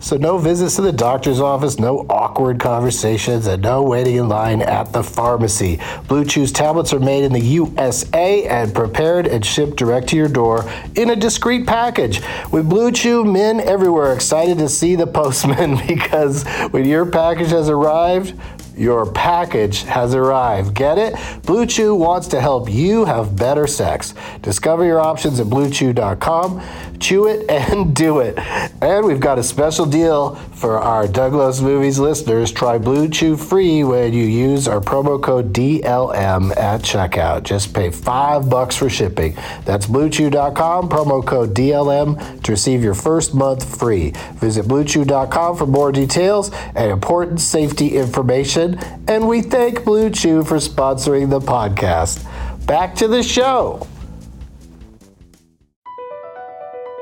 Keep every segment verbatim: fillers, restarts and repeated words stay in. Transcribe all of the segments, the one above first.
so no visits to the doctor's office, no awkward conversations, and no waiting in line at the pharmacy. Blue Chew's tablets are made in the U S A and prepared and shipped direct to your door in a discreet package. With Blue Chew, men everywhere are excited to see the postman, because when your package has arrived, your package has arrived. Get it? Blue Chew wants to help you have better sex. Discover your options at blue chew dot com. Chew it and do it. And we've got a special deal for our Doug Loves Movies listeners. Try Blue Chew free when you use our promo code D L M at checkout. Just pay five bucks for shipping. That's blue chew dot com, promo code D L M to receive your first month free. Visit blue chew dot com for more details and important safety information. And we thank Blue Chew for sponsoring the podcast. Back to the show.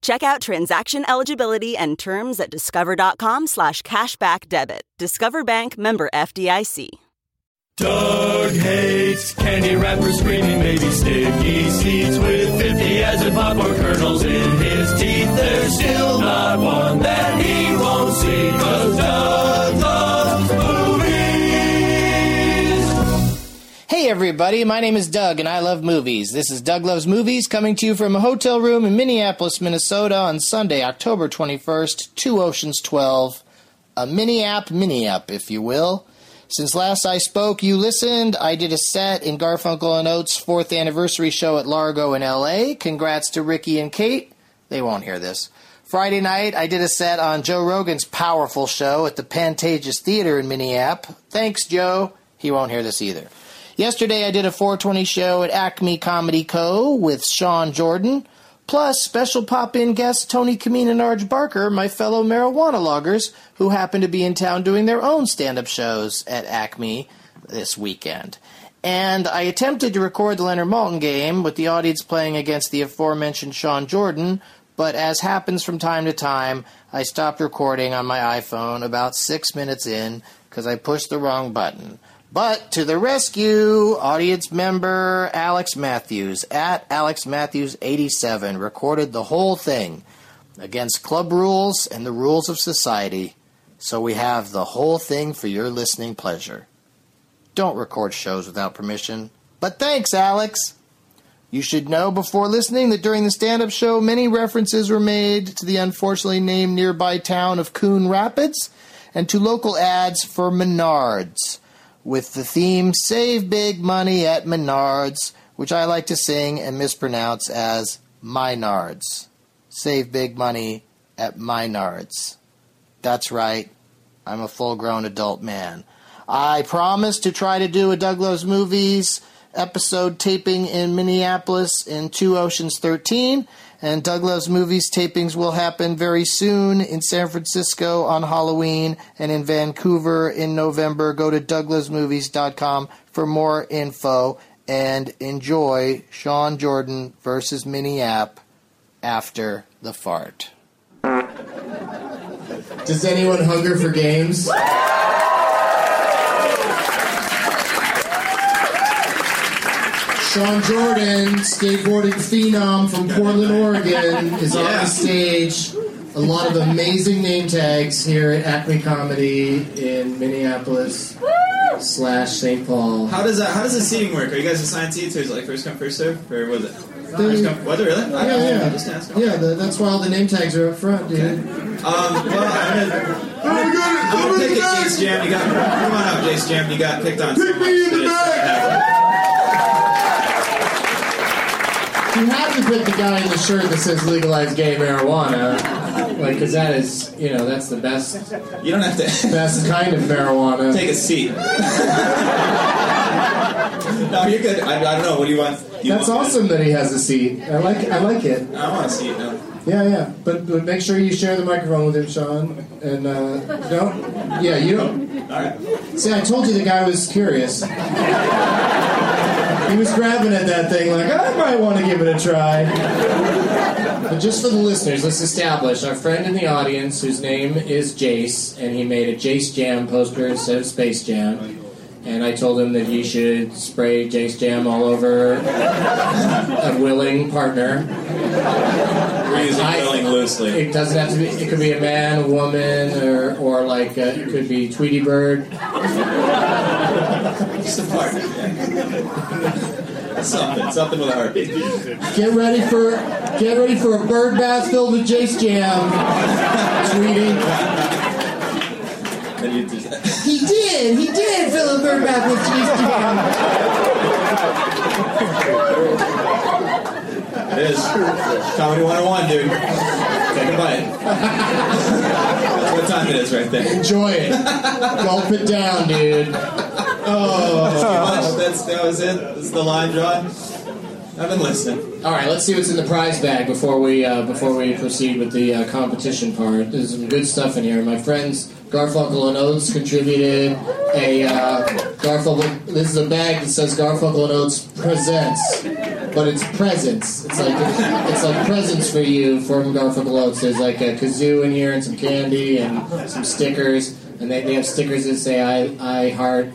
Check out transaction eligibility and terms at discover.com slash cashback debit. Discover Bank, member F D I C. Doug hates candy wrappers, screaming baby sticky seeds with fifty acid popcorn kernels in his teeth. There's still not one that he won't see, because Doug loves movies. Hey everybody, my name is Doug and I love movies. This is Doug Loves Movies, coming to you from a hotel room in Minneapolis, Minnesota on Sunday, October twenty-first, two Oceans twelve. A mini-app, mini-app, if you will. Since last I spoke, you listened. I did a set in Garfunkel and Oates' fourth anniversary show at Largo in L A. Congrats to Ricky and Kate. They won't hear this. Friday night, I did a set on Joe Rogan's powerful show at the Pantages Theater in Minneapolis. Thanks, Joe. He won't hear this either. Yesterday, I did a four twenty show at Acme Comedy Co. with Sean Jordan, plus special pop-in guests Tony Kameen and Arj Barker, my fellow marijuana loggers, who happen to be in town doing their own stand-up shows at Acme this weekend. And I attempted to record the Leonard Maltin Game with the audience playing against the aforementioned Sean Jordan, but as happens from time to time, I stopped recording on my iPhone about six minutes in because I pushed the wrong button. But to the rescue, audience member Alex Matthews, at Alex Matthews eighty-seven, recorded the whole thing against club rules and the rules of society, so we have the whole thing for your listening pleasure. Don't record shows without permission, but thanks, Alex! You should know before listening that during the stand-up show, many references were made to the unfortunately named nearby town of Coon Rapids and to local ads for Menards, with the theme Save Big Money at Menards, which I like to sing and mispronounce as Minards. Save Big Money at Minards. That's right, I'm a full-grown adult man. I promise to try to do a Doug Loves Movies episode taping in Minneapolis in Two Oceans thirteen. And Doug Loves Movies tapings will happen very soon in San Francisco on Halloween and in Vancouver in November. Go to Doug Loves Movies dot com for more info and enjoy Sean Jordan versus Minneap after the fart. Does anyone hunger for games? Sean Jordan, skateboarding phenom from Portland, Oregon, is yeah. on the stage. A lot of amazing name tags here at Acme Comedy in Minneapolis slash Saint Paul. How does that? How does the seating work? Are you guys assigned seats, or is it like first come, first serve, or was it? First come, was it really? Yeah, I don't yeah. Know, just ask. yeah the, that's why all the name tags are up front, dude. Okay. Um, well, I'm gonna, I'm gonna, I'm gonna take it, Jace Jam. You got come on up, Jace Jam. You got picked on. Pick so me in the back. You have to put the guy in the shirt that says legalize gay marijuana, like, because that is, you know, that's the best. You don't have to. Best kind of marijuana. Take a seat. No, you're good. I, I don't know. What do you want? You that's want awesome that? that he has a seat. I like. I like it. I want a seat. No. Yeah, yeah. But, but make sure you share the microphone with him, Sean. And uh, no, yeah, you don't. All right. See, I told you the guy was curious. He was grabbing at that thing like, I might want to give it a try. But just for the listeners, let's establish our friend in the audience, whose name is Jace, and he made a Jace Jam poster instead of Space Jam. And I told him that he should spray Jace Jam all over a willing partner. We're using I, willing loosely. It doesn't have to be, it could be a man, a woman, or, or like, a, it could be Tweety Bird. Just a part. Something, something with a heartbeat. Get ready for, get ready for a bird bath filled with Jace Jam, Tweety. He did, he did fill a bird bath with Jace Jam. It is comedy one oh one, dude. Take a bite. That's what time it is right there. Enjoy it. Gulp it down, dude. Oh, that's, that was it? That's the line drawn? I've been listening. All right, let's see what's in the prize bag before we uh, before we proceed with the uh, competition part. There's some good stuff in here. My friends Garfunkel and Oates contributed a uh, Garfunkel. This is a bag that says Garfunkel and Oates presents, but it's presents. It's like it's like presents for you from Garfunkel Oates. There's like a kazoo in here and some candy and some stickers, and they they have stickers that say I I heart.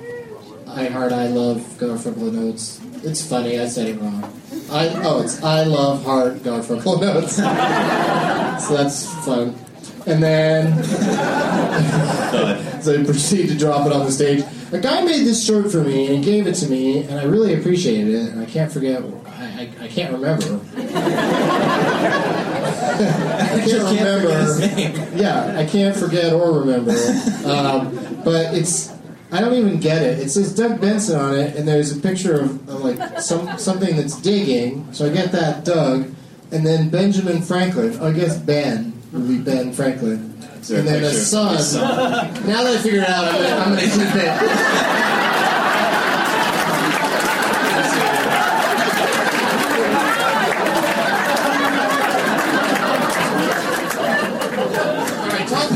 I heart I love Garfunkel and Oates. It's funny, I said it wrong. I oh, it's I love heart Garfunkel and Oates. So that's fun. And then so I proceed to drop it on the stage. A guy made this shirt for me and he gave it to me, and I really appreciated it. And I can't forget. I I, I can't remember. I can't, can't remember. His name. Yeah, I can't forget or remember. Um, but it's. I don't even get it. It says Doug Benson on it, and there's a picture of, of like some something that's digging. So I get that Doug, and then Benjamin Franklin. I guess Ben would be Ben Franklin, and a then a son. son. Now that I figured it out, I'm gonna, I'm gonna keep it.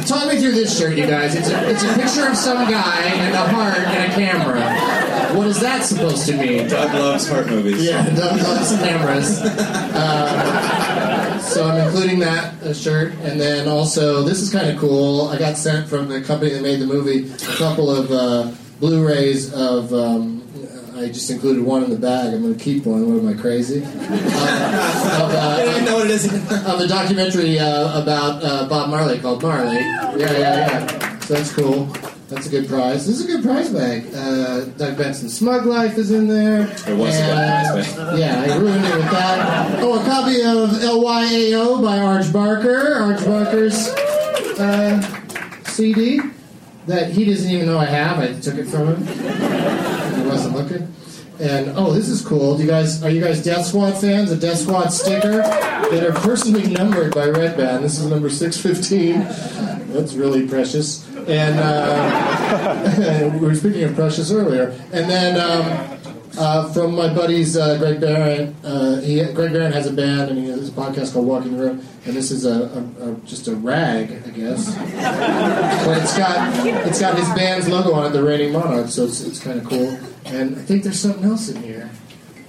Talk me through this shirt, you guys. It's a, it's a picture of some guy and a heart and a camera. What is that supposed to mean? Doug loves heart movies. Yeah, Doug loves cameras. Uh, so I'm including that uh, shirt. And then also, this is kind of cool. I got sent from the company that made the movie a couple of uh, Blu-rays of... Um, I just included one in the bag. I'm going to keep one. What am I, crazy? Uh, of, uh, I don't know what it is. Of a documentary uh, about uh, Bob Marley called Marley. Yeah, yeah, yeah. So that's cool. That's a good prize. This is a good prize bag. Uh, Doug Benson's Smug Life is in there. It was and, a good prize bag. Yeah, I ruined it with that. Oh, a copy of L Y A O by Arj Barker. Arj Barker's uh, C D that he doesn't even know I have. I took it from him. Wasn't looking. And oh, this is cool. Do you guys are you guys Death Squad fans? A Death Squad sticker that are personally numbered by Red Band. This is number six fifteen. That's really precious. And uh, we were speaking of precious earlier. And then um, Uh, from my buddies, uh, Greg Barron. Uh, he, Greg Barron has a band, and he has a podcast called Walking the Room. And this is a, a, a just a rag, I guess. But it's got it's got his band's logo on it, the Reigning Monarchs, so it's, it's kind of cool. And I think there's something else in here.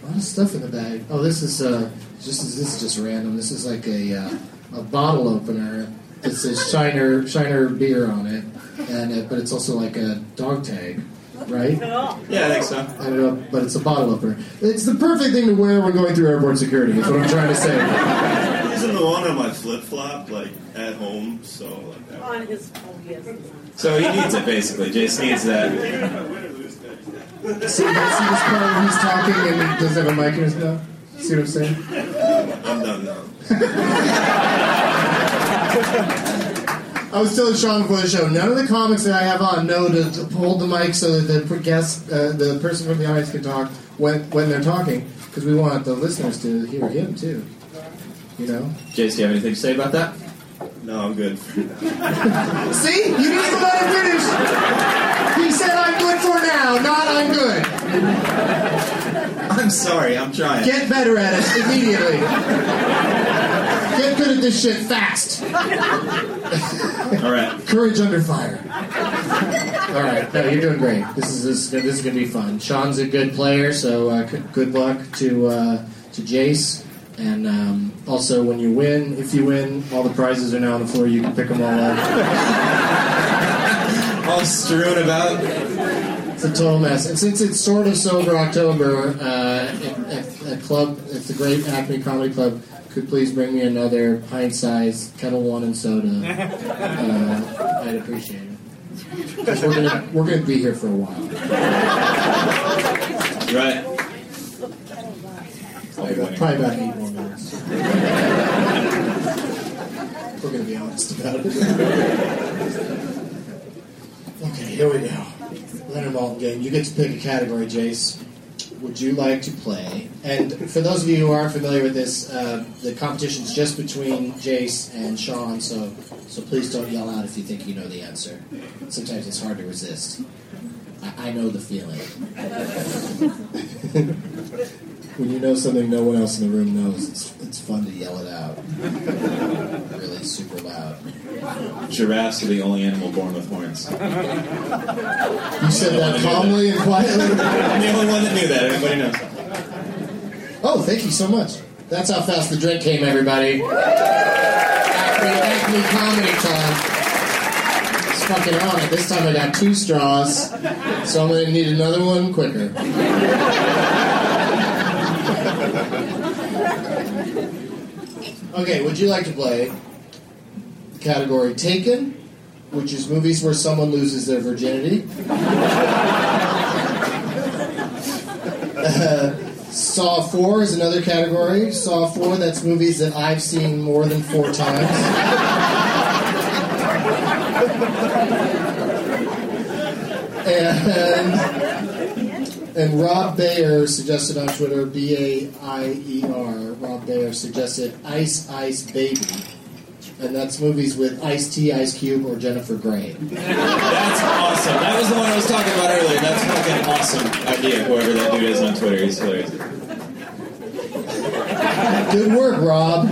A lot of stuff in the bag. Oh, this is uh, just this is just random. This is like a uh, a bottle opener. It says Shiner Shiner beer on it, and it, but it's also like a dog tag. Right? Yeah, I think so. I don't know, but it's a bottle opener. It's the perfect thing to wear when going through airport security, is what I'm trying to say. He's in the one on my flip-flop, like, at home, so like that. On his phone, yes. So he needs it, basically. Jace needs that. See, see this part where he's talking and he doesn't have a mic in his mouth? See what I'm saying? I'm done now. I was telling Sean before the show, none of the comics that I have on know to, to hold the mic so that the guest, uh, the person from the audience can talk when when they're talking, because we want the listeners to hear him, too. You know? Jace, do you have anything to say about that? No, I'm good. See? You didn't even let him finish! He said, I'm good for now, not I'm good. I'm sorry, I'm trying. Get better at it immediately. Get good at this shit fast. All right. Courage under fire. All right. No, you're doing great. This is this, this is gonna be fun. Sean's a good player, so uh, good luck to uh, to Jace. And um, also, when you win, if you win, all the prizes are now on the floor. You can pick them all up. All strewn about. It's a total mess. And since it's sort of sober October, uh, at a club, at the Great Acme Comedy Co. Could please bring me another pint-sized Kettle One and soda. Uh, I'd appreciate it. Because we're gonna we're gonna be here for a while. Right. Probably, probably about eight more minutes. We're gonna be honest about it. Okay, here we go. Leonard Maltin Game. You get to pick a category, Jace. Would you like to play? And for those of you who aren't familiar with this, uh, the competition's just between Jace and Sean, so so please don't yell out if you think you know the answer. Sometimes it's hard to resist. I, I know the feeling. When you know something no one else in the room knows, it's, it's fun to yell it out. Really super loud. Giraffes are the only animal born with horns. You said that calmly and quietly. I'm the only one that knew that. Everybody knows. Oh, thank you so much. That's how fast the drink came, everybody. Acme Comedy Time. It's fucking on it. This time I got two straws, so I'm going to need another one quicker. Okay, would you like to play category Taken, which is movies where someone loses their virginity? uh, Saw four is another category. Saw four, that's movies that I've seen more than four times. and, and Rob Baier suggested on Twitter, B A I E R, Rob Baier suggested Ice Ice Baby. And that's movies with Ice-T, Ice Cube, or Jennifer Grey. That's awesome. That was the one I was talking about earlier. That's fucking awesome idea, whoever that dude is on Twitter. He's hilarious. Good work, Rob.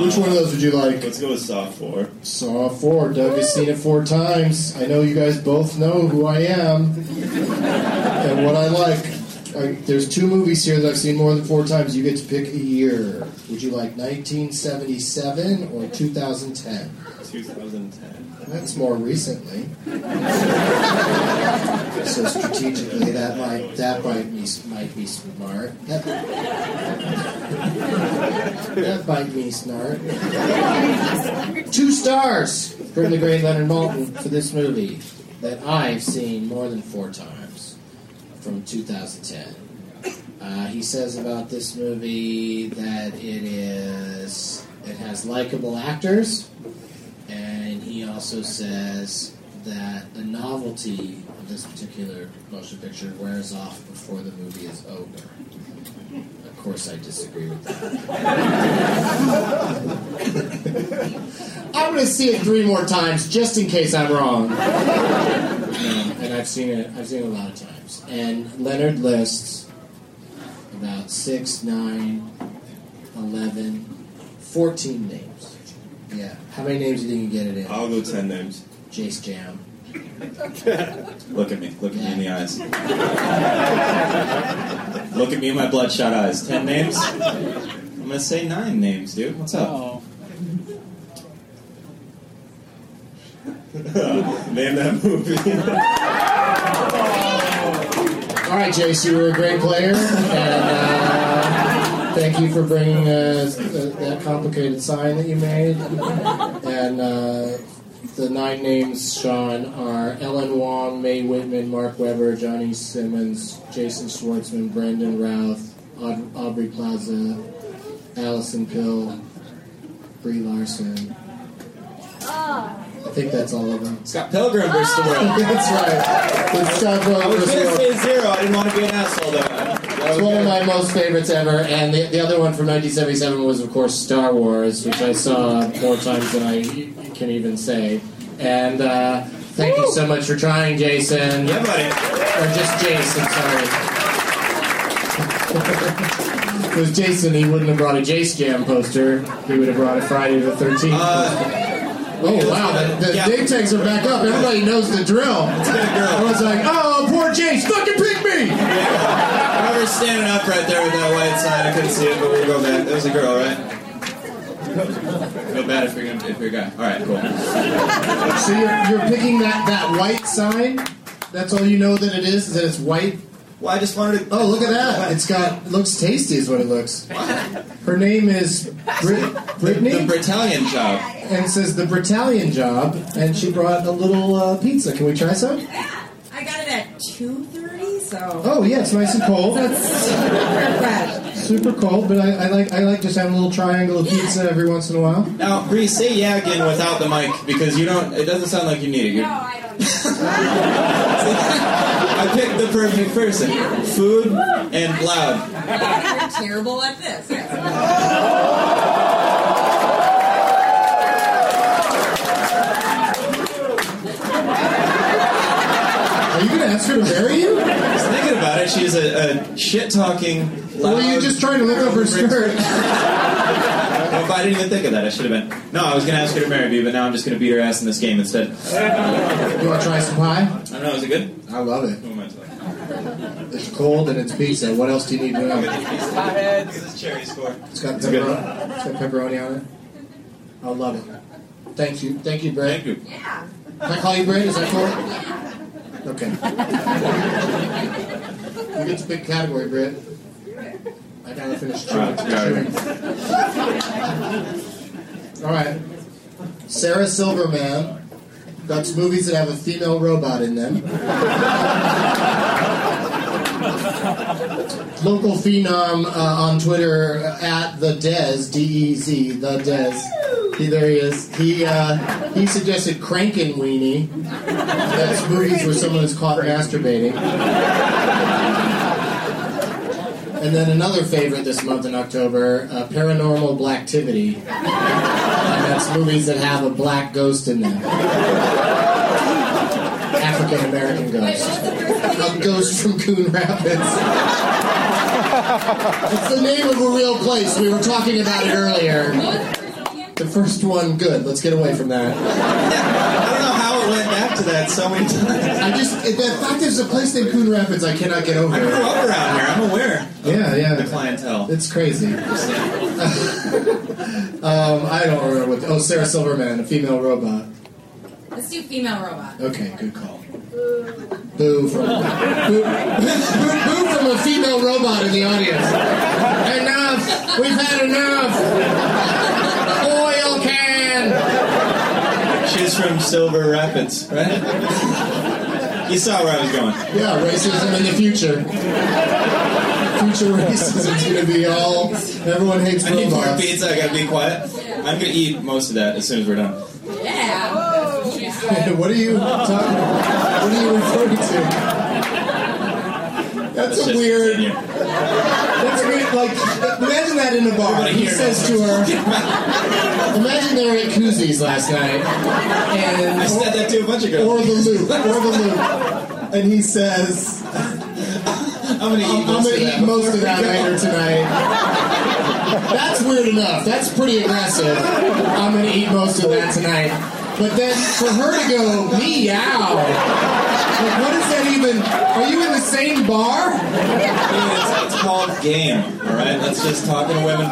Which one of those would you like? Let's go with Saw four. Saw four. Doug has seen it four times. I know you guys both know who I am and what I like. I, there's two movies here that I've seen more than four times. You get to pick a year. Would you like nineteen seventy-seven or two thousand ten? two thousand ten. That's more recently. So strategically, that might that might be might be smart. That, that might be smart. Two stars from the great Leonard Maltin for this movie that I've seen more than four times. From two thousand ten. Uh, he says about this movie that it is it has likable actors, and he also says that the novelty of this particular motion picture wears off before the movie is over. Of course I disagree with that. I'm going to see it three more times just in case I'm wrong. Um, and I've I've seen it. I've seen it a lot of times. And Leonard lists about six, nine, eleven, fourteen names. Yeah. How many names do you think you get it in? I'll go ten names. Jace Jam. Look at me. Look at yeah. me in the eyes. Look at me in my bloodshot eyes. Ten names? I'm going to say nine names, dude. What's up? Oh. Name that movie. All right, Jace, you were a great player. And uh, thank you for bringing uh, that complicated sign that you made. And... Uh, the nine names, Sean, are Ellen Wong, Mae Whitman, Mark Weber, Johnny Simmons, Jason Schwartzman, Brendan Routh, Aud- Aubrey Plaza, Allison Pill, Brie Larson. Oh. I think that's all of them. Scott Pilgrim versus. the World. That's right. It's Scott Pilgrim versus. the World. I was going to say zero. I didn't want to be an asshole, though. It's one good. of my most favorites ever. And the, the other one from nineteen seventy-seven was, of course, Star Wars, which I saw more times than I... can even say. And uh, thank Woo! you so much for trying, Jason. Yeah, buddy. Or just Jason, sorry. If it was Jason, he wouldn't have brought a Jace Jam poster. He would have brought a Friday the thirteenth uh, Oh, wow. The, the yeah. dig tags are back up. Everybody knows the drill. It's been a girl. Everyone's like, oh, poor Jace, fucking pick me! Yeah. I was standing up right there with that white sign. I couldn't see it, but we'll go back. That was a girl, right? No bad if you're, gonna, if you're a guy. Alright, cool. So you're, you're picking that, that white sign? That's all you know that it is? Is that it's white? Well, I just wanted to... Oh, look at that. It's got... It looks tasty is what it looks. What? Her name is Brit- Brittany? The, the Brittalian Job. And it says the Brittalian Job, and she brought a little uh, pizza. Can we try some? Yeah. I got it at two thirty, so... Oh, yeah, it's nice and cold. That's super fresh. Super cold, but I, I like I like just having a little triangle of pizza yeah. every once in a while. Now, Bree, say yeah again without the mic because you don't. It doesn't sound like you need it. You're... No, I don't. Need it. I picked the perfect person: yeah. food and loud. You're terrible at this. Are you gonna ask her to marry you? I was thinking about it. She's a, a shit-talking. Loud, well, you're just trying to lift up her skirt. Well, I didn't even think of that. I should have been. No, I was going to ask her to marry me, but now I'm just going to beat her ass in this game instead. You want to try some pie? I don't know. Is it good? I love it. Who am I talking? It's cold and it's pizza. What else do you need to know? This is cherry score. It's got, it's, pepperoni. it's got pepperoni on it. I love it. Thank you. Thank you, Brad. Thank you. Yeah. Can I call you Brad? Is that cool? Okay. You get to pick category, Brad. I gotta finish chewing. Right, All right. Sarah Silverman. That's movies that have a female robot in them. Local phenom uh, on Twitter at the Dez, D E Z, the Dez. He, there he is. He uh, he suggested Crankin' Weenie. That's movies where someone is caught masturbating. And then another favorite this month in October, uh, Paranormal Blacktivity. And that's movies that have a black ghost in them. African-American ghost. A ghost from Coon Rapids. It's the name of a real place. We were talking about it earlier. The first one, good. Let's get away from that. To that so many times. I just it, the fact there's a place named Coon Rapids I cannot get over. I grew up around here. I'm aware. Yeah, yeah. The clientele. It's crazy. um, I don't remember what. The, oh, Sarah Silverman, a female robot. Let's do female robot. Okay, good call. Boo from boo, boo, boo from a female robot in the audience. Enough. We've had enough. Oil can. She's from Silver Rapids, right? You saw where I was going. Yeah, racism in the future. Future racism is going to be all... Everyone hates robots. I need more pizza, I got to be quiet. I'm going to eat most of that as soon as we're done. Yeah! Whoa, yeah. What are you talking about? What are you referring to? That's, that's a weird... That's weird, like... Imagine that in a bar. He says to her... Imagine they were at Koozies last night. And, I said that to a bunch of girls. Or the loop. Or the loop. and he says, I'm gonna eat most, I'm gonna eat most of that later tonight. That's weird enough. That's pretty aggressive. I'm gonna eat most of that tonight. But then for her to go, meow. Like, what is that even? Are you in the same bar? Yeah, it's, it's called game, all right? Let's just talk to women.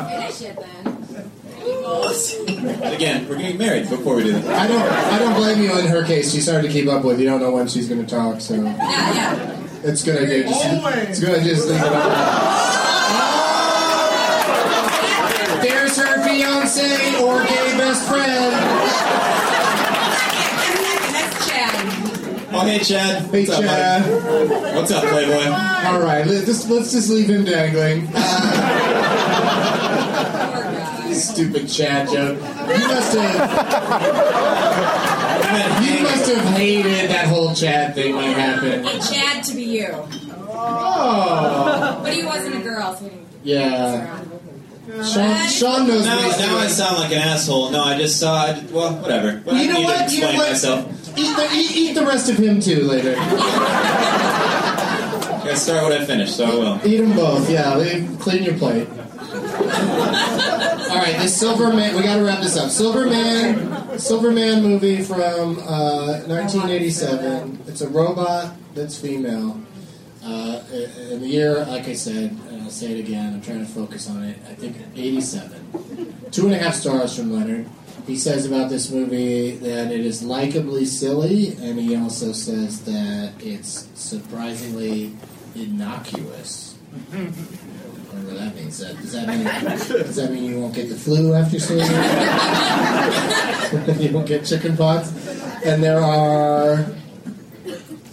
Again, we're getting married before we do that. I don't I don't blame you in her case. She's hard to keep up with. You don't know when she's going to talk, so... Yeah, yeah. It's good idea just... It's good idea just think about that. Oh! There's her fiancé or gay best friend. That's Chad. Oh, hey, Chad. Hey, What's Chad. Up, What's up, Playboy? All right, let's just, let's just leave him dangling. Stupid Chad joke. You must have. You must have hated that whole Chad thing when it happened. And Chad to be you. Oh. But he wasn't a girl, so he didn't. Yeah. Sean, Sean knows. Now, now I sound like an asshole. No, I just saw. I, well, whatever. But you I know what? To explain you know what? Myself. Eat the, eat, eat the rest of him too later. I start what I finish, so I will. Eat them both. Yeah. Leave, clean your plate. All right, this Silverman, we gotta wrap this up. Silverman, Silverman movie from uh, nineteen eighty-seven. It's a robot that's female. Uh, in the year, like I said, and I'll say it again, I'm trying to focus on it, I think eighty-seven. Two and a half stars from Leonard. He says about this movie that it is likably silly, and he also says that it's surprisingly innocuous. Whatever that means. Does that mean, does that mean you won't get the flu after seeing it? You won't get chicken pox? And there are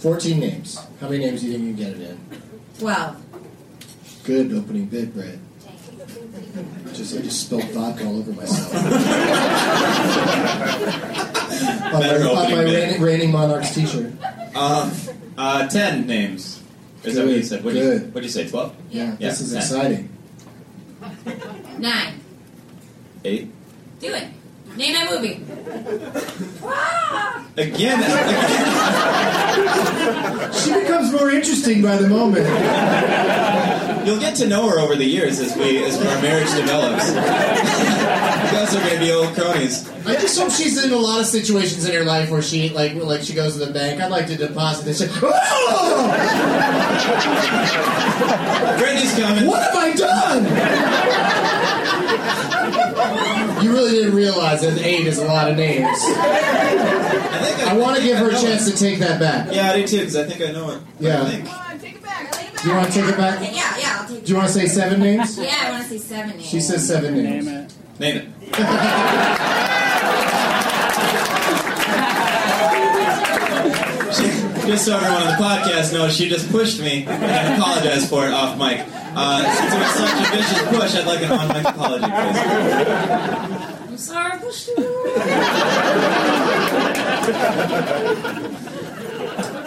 fourteen names. How many names do you think you can get it in? twelve. Good opening bid, Brett. Just, I just spilled vodka all over myself. On my, on my Reigning, Reigning Monarchs t-shirt. Uh, uh, ten names. Is good, that what you said? What did you, you say, twelve? Yeah, yeah, this is nine. Exciting. Nine. Eight. Do it. Name that movie. Again. again. She becomes more interesting by the moment. You'll get to know her over the years as we as our marriage develops. You guys are going to be old cronies. I just hope she's in a lot of situations in her life where she like like she goes to the bank. I'd like to deposit this. Brittany's coming. What have I done? You really didn't realize that eight is a lot of names. I, think I, I want to give I her a chance it. to take that back. Yeah, I do too, because I think I know it. Yeah. I think. Come on, take it back. I'll take it back. Do you want to take it back? Okay, yeah, yeah, I'll take it back. Do you want to say seven names? Yeah, I want to say seven names. She says seven names. Name it. Name it. She, just so everyone on the podcast knows, she just pushed me, and I apologize for it off mic. Uh, since it was such a vicious push, I'd like an on mic apology, please. I'm sorry I pushed you.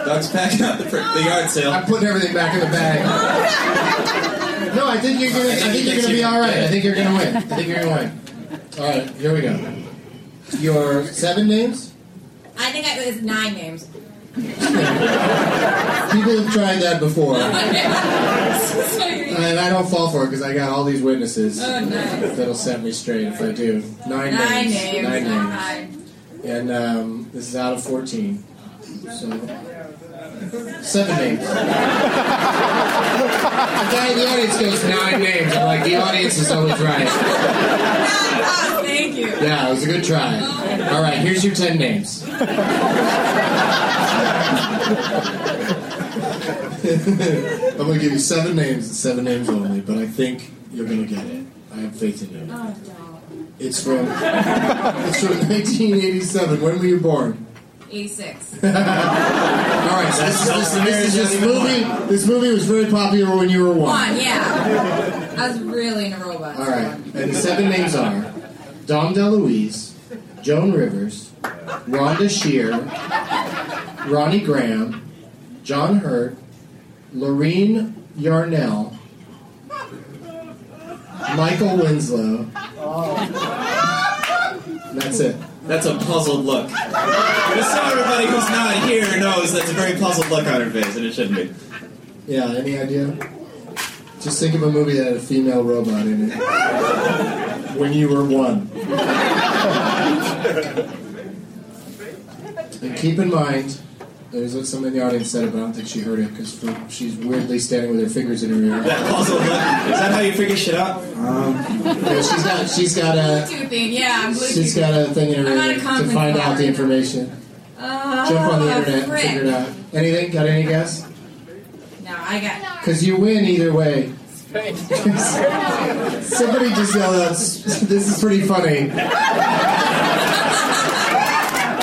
Doug's packing up the, the yard sale. I'm putting everything back in the bag. No, I think you're gonna. I think, I think you're gonna be all right. I think you're gonna win. I think you're gonna win. All right, here we go. Your seven names? I think it was nine names. People have tried that before. And I don't fall for it because I got all these witnesses. Oh, nice. That'll set me straight if I do. Nine, nine names. names. Nine names. And um, this is out of fourteen. So... Seven names. The guy in the audience goes nine names. I'm like, the audience is always right. Oh, thank you. Yeah, it was a good try. All right, here's your ten names. I'm going to give you seven names and seven names only, but I think you're going to get it. I have faith in you. Oh, don't. It's from, it's from nineteen eighty-seven. When were you born? eighty-six. All right, so this, this, this, this, this movie this movie was very popular when you were one. One, yeah. I was really in a robot. All so. Right, and the seven names are Dom DeLuise, Joan Rivers, Rhonda Shear, Ronnie Graham, John Hurt, Lorene Yarnell, Michael Winslow. Oh. That's it. That's a puzzled look. Just so everybody who's not here knows that's a very puzzled look on her face, and it shouldn't be. Yeah, any idea? Just think of a movie that had a female robot in it. When you were one. And keep in mind, there's what somebody in the audience said, but I don't think she heard it, because she's weirdly standing with her fingers in her ear. That puzzled look. Is that how you figure shit out? Um, yeah, she's got, she's got a... Bluetooth thing, yeah, I'm Bluetooth. She's got a thing in her ear to find out the information. Uh, Jump on the internet frick. and figure it out. Anything? Got any guess? No, I got... Because you win either way. Somebody just yelled out, this is pretty funny.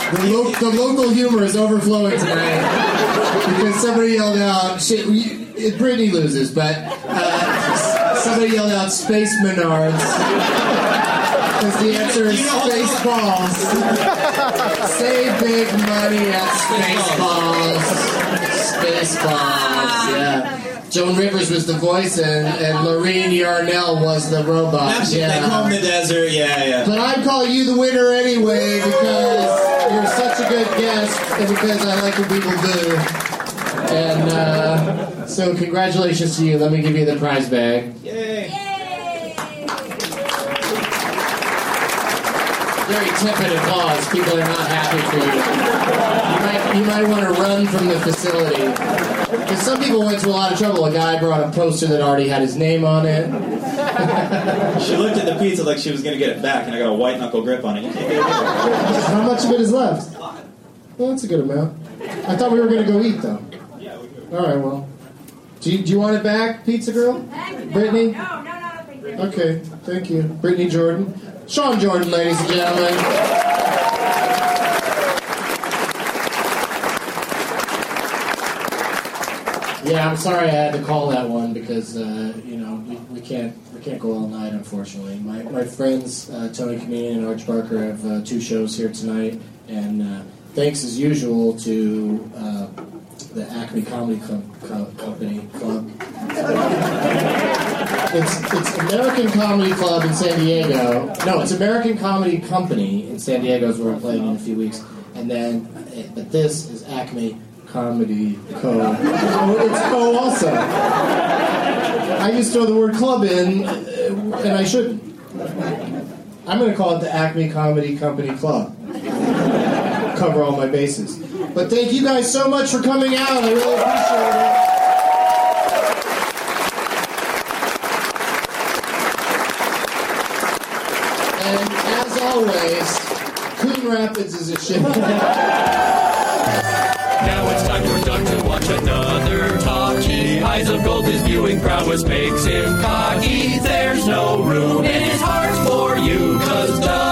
The, lo- the local humor is overflowing tonight because somebody yelled out, shit, we, Brittany loses, but uh, somebody yelled out Space Menards because the answer is Spaceballs. Save big money at Spaceballs. Spaceballs, yeah. Joan Rivers was the voice and, and Lorene Yarnell was the robot. That's yeah. They call me the desert, yeah, yeah. But I'd call you the winner anyway because... You're such a good guest, and because I like what people do. And uh, so congratulations to you. Let me give you the prize bag. Yay! Yay! Very tepid applause. People are not happy for you. You might, you might want to run from the facility. Because some people went to a lot of trouble. A guy brought a poster that already had his name on it. She looked at the pizza like she was going to get it back, and I got a white knuckle grip on it. You can't get it back. How much of it is left? A lot. Well, that's a good amount. I thought we were going to go eat, though. Yeah, we could. All right, well. Do you, do you want it back, pizza girl? Thanks, Brittany? No, no, no, thank you. Okay, thank you. Brittany Jordan. Sean Jordan, ladies and gentlemen. Yeah, I'm sorry I had to call that one because uh, you know we, we can't we can't go all night, unfortunately. My my friends uh, Tony Kameen and Arj Barker have uh, two shows here tonight, and uh, thanks as usual to uh, the Acme Comedy Co- Co- Company Club. It's it's American Comedy Club in San Diego. No, it's American Comedy Company in San Diego is where we're playing in a few weeks, and then but this is Acme Comedy Co. Oh, it's Co also. I used to throw the word club in, and I shouldn't. I'm going to call it the Acme Comedy Company Club. Cover all my bases. But thank you guys so much for coming out. I really appreciate it. And as always, Coon Rapids is a shit. Now it's time for Doug to watch another talkie. Eyes of gold, his viewing prowess makes him cocky. There's no room in his heart for you, 'cause Doug